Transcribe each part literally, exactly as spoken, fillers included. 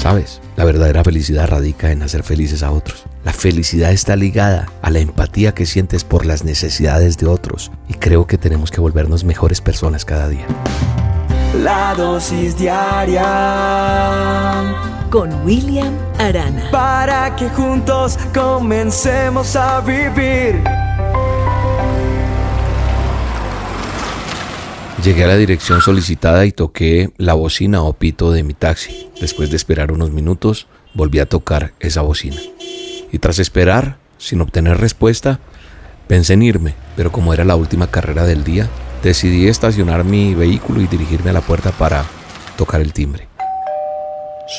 ¿Sabes? La verdadera felicidad radica en hacer felices a otros. La felicidad está ligada a la empatía que sientes por las necesidades de otros, y creo que tenemos que volvernos mejores personas cada día. La dosis diaria con William Arana, para que juntos comencemos a vivir. Llegué a la dirección solicitada y toqué la bocina o pito de mi taxi. Después de esperar unos minutos, volví a tocar esa bocina. Y tras esperar, sin obtener respuesta, pensé en irme, pero como era la última carrera del día, decidí estacionar mi vehículo y dirigirme a la puerta para tocar el timbre.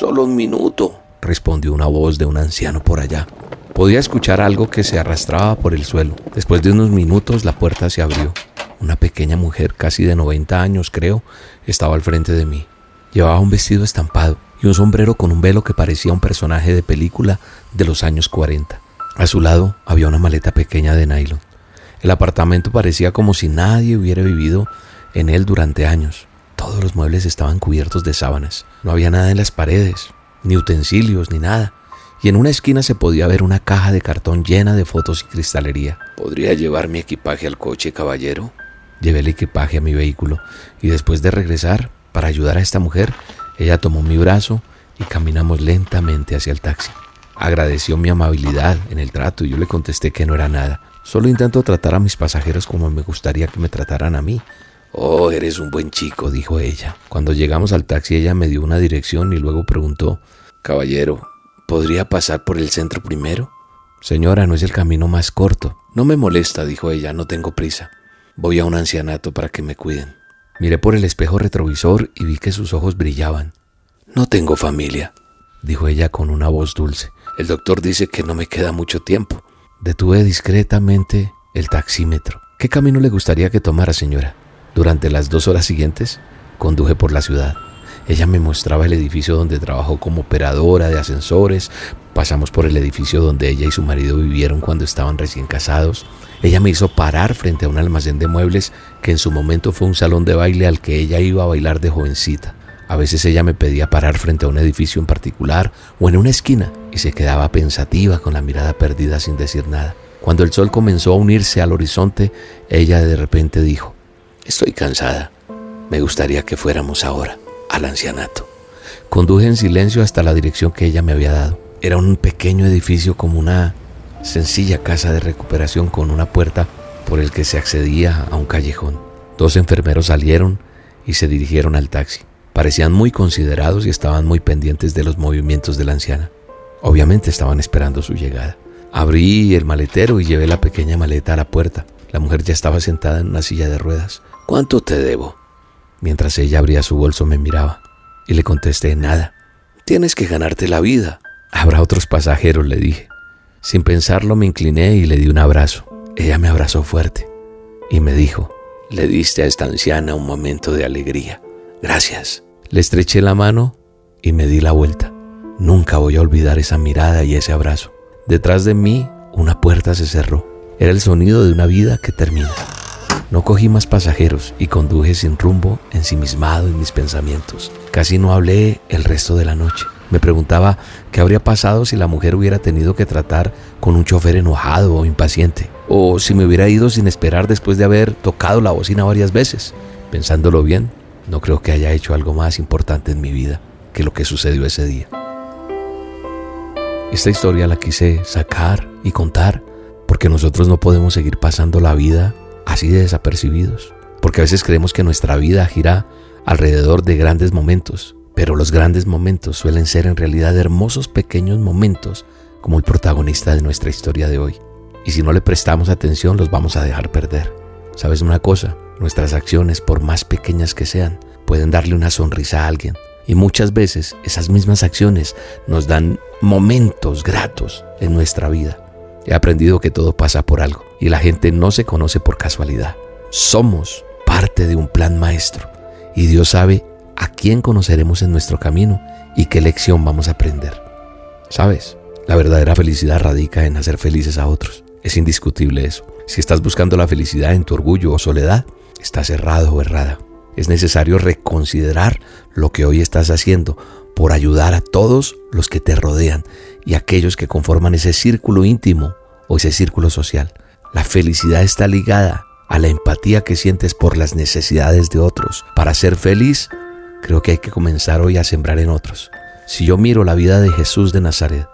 «Solo un minuto», respondió una voz de un anciano por allá. Podía escuchar algo que se arrastraba por el suelo. Después de unos minutos, la puerta se abrió. Una pequeña mujer, casi de noventa años creo, estaba al frente de mí. Llevaba un vestido estampado y un sombrero con un velo que parecía un personaje de película de los años cuarenta. A su lado había una maleta pequeña de nylon. El apartamento parecía como si nadie hubiera vivido en él durante años. Todos los muebles estaban cubiertos de sábanas. No había nada en las paredes, ni utensilios, ni nada. Y en una esquina se podía ver una caja de cartón llena de fotos y cristalería. «¿Podría llevar mi equipaje al coche, caballero?». Llevé el equipaje a mi vehículo y después de regresar para ayudar a esta mujer, ella tomó mi brazo y caminamos lentamente hacia el taxi. Agradeció mi amabilidad en el trato y yo le contesté que no era nada. Solo intento tratar a mis pasajeros como me gustaría que me trataran a mí. «Oh, eres un buen chico», dijo ella. Cuando llegamos al taxi, ella me dio una dirección y luego preguntó, «Caballero, ¿podría pasar por el centro primero?». «Señora, no es el camino más corto». «No me molesta», dijo ella, «no tengo prisa. Voy a un ancianato para que me cuiden». Miré por el espejo retrovisor y vi que sus ojos brillaban. «No tengo familia», dijo ella con una voz dulce. «El doctor dice que no me queda mucho tiempo». Detuve discretamente el taxímetro. «¿Qué camino le gustaría que tomara, señora?». Durante las dos horas siguientes, conduje por la ciudad. Ella me mostraba el edificio donde trabajó como operadora de ascensores. Pasamos por el edificio donde ella y su marido vivieron cuando estaban recién casados. Ella me hizo parar frente a un almacén de muebles que en su momento fue un salón de baile al que ella iba a bailar de jovencita. A veces ella me pedía parar frente a un edificio en particular o en una esquina y se quedaba pensativa con la mirada perdida sin decir nada. Cuando el sol comenzó a unirse al horizonte, ella de repente dijo, «Estoy cansada. Me gustaría que fuéramos ahora al ancianato». Conduje en silencio hasta la dirección que ella me había dado. Era un pequeño edificio como una sencilla casa de recuperación con una puerta por el que se accedía a un callejón. Dos enfermeros salieron y se dirigieron al taxi. Parecían muy considerados y estaban muy pendientes de los movimientos de la anciana. Obviamente estaban esperando su llegada. Abrí el maletero y llevé la pequeña maleta a la puerta. La mujer ya estaba sentada en una silla de ruedas. «¿Cuánto te debo?». Mientras ella abría su bolso me miraba y le contesté, «Nada». «Tienes que ganarte la vida. Habrá otros pasajeros», le dije. Sin pensarlo me incliné y le di un abrazo. Ella me abrazó fuerte y me dijo, «Le diste a esta anciana un momento de alegría. Gracias». Le estreché la mano y me di la vuelta. Nunca voy a olvidar esa mirada y ese abrazo. Detrás de mí una puerta se cerró. Era el sonido de una vida que termina. No cogí más pasajeros y conduje sin rumbo, ensimismado en mis pensamientos. Casi no hablé el resto de la noche. Me preguntaba qué habría pasado si la mujer hubiera tenido que tratar con un chofer enojado o impaciente, o si me hubiera ido sin esperar después de haber tocado la bocina varias veces. Pensándolo bien, no creo que haya hecho algo más importante en mi vida que lo que sucedió ese día. Esta historia la quise sacar y contar porque nosotros no podemos seguir pasando la vida así de desapercibidos, porque a veces creemos que nuestra vida gira alrededor de grandes momentos, pero los grandes momentos suelen ser en realidad hermosos pequeños momentos, como el protagonista de nuestra historia de hoy, y si no le prestamos atención los vamos a dejar perder. ¿Sabes una cosa? Nuestras acciones, por más pequeñas que sean, pueden darle una sonrisa a alguien, y muchas veces esas mismas acciones nos dan momentos gratos en nuestra vida. He aprendido que todo pasa por algo y la gente no se conoce por casualidad. Somos parte de un plan maestro y Dios sabe a quién conoceremos en nuestro camino y qué lección vamos a aprender. ¿Sabes? La verdadera felicidad radica en hacer felices a otros. Es indiscutible eso. Si estás buscando la felicidad en tu orgullo o soledad, estás errado o errada. Es necesario reconsiderar lo que hoy estás haciendo por ayudar a todos los que te rodean y aquellos que conforman ese círculo íntimo o ese círculo social. La felicidad está ligada a la empatía que sientes por las necesidades de otros. Para ser feliz, creo que hay que comenzar hoy a sembrar en otros. Si yo miro la vida de Jesús de Nazaret,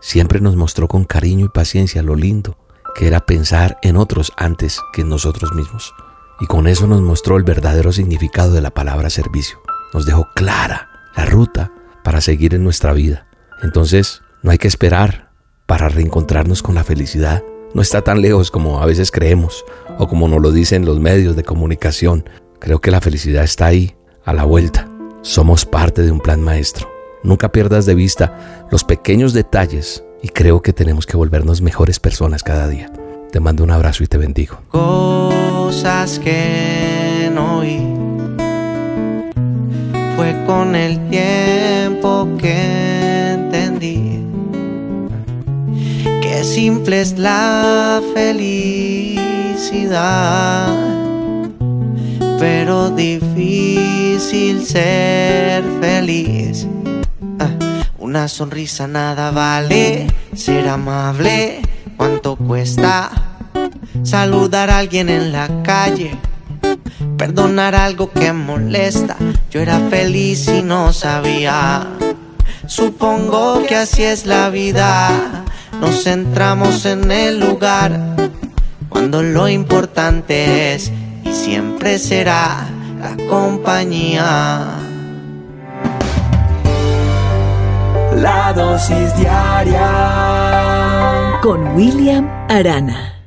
siempre nos mostró con cariño y paciencia lo lindo que era pensar en otros antes que en nosotros mismos. Y con eso nos mostró el verdadero significado de la palabra servicio. Nos dejó clara la ruta para seguir en nuestra vida. Entonces, no hay que esperar para reencontrarnos con la felicidad. No está tan lejos como a veces creemos o como nos lo dicen los medios de comunicación. Creo que la felicidad está ahí, a la vuelta. Somos parte de un plan maestro. Nunca pierdas de vista los pequeños detalles y creo que tenemos que volvernos mejores personas cada día. Te mando un abrazo y te bendigo. Cosas que no oí, fue con el tiempo que entendí que simple es la felicidad, pero difícil ser feliz. Una sonrisa nada vale, ser amable, ¿cuánto cuesta? Saludar a alguien en la calle, perdonar algo que molesta. Yo era feliz y no sabía, supongo que así es la vida. Nos centramos en el lugar, cuando lo importante es y siempre será la compañía. La dosis diaria con William Arana.